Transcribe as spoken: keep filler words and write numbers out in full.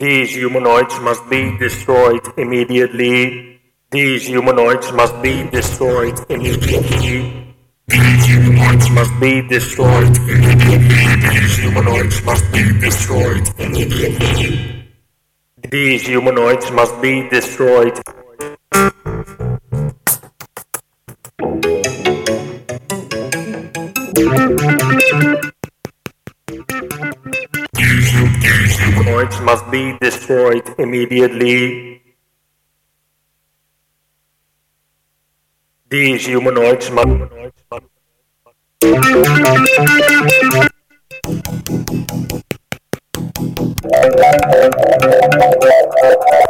These humanoids must be destroyed immediately. These humanoids must be destroyed immediately. These humanoids must be destroyed immediately. These humanoids must be destroyed immediately. These humanoids must be destroyed. Humanoids must be destroyed immediately. These humanoids must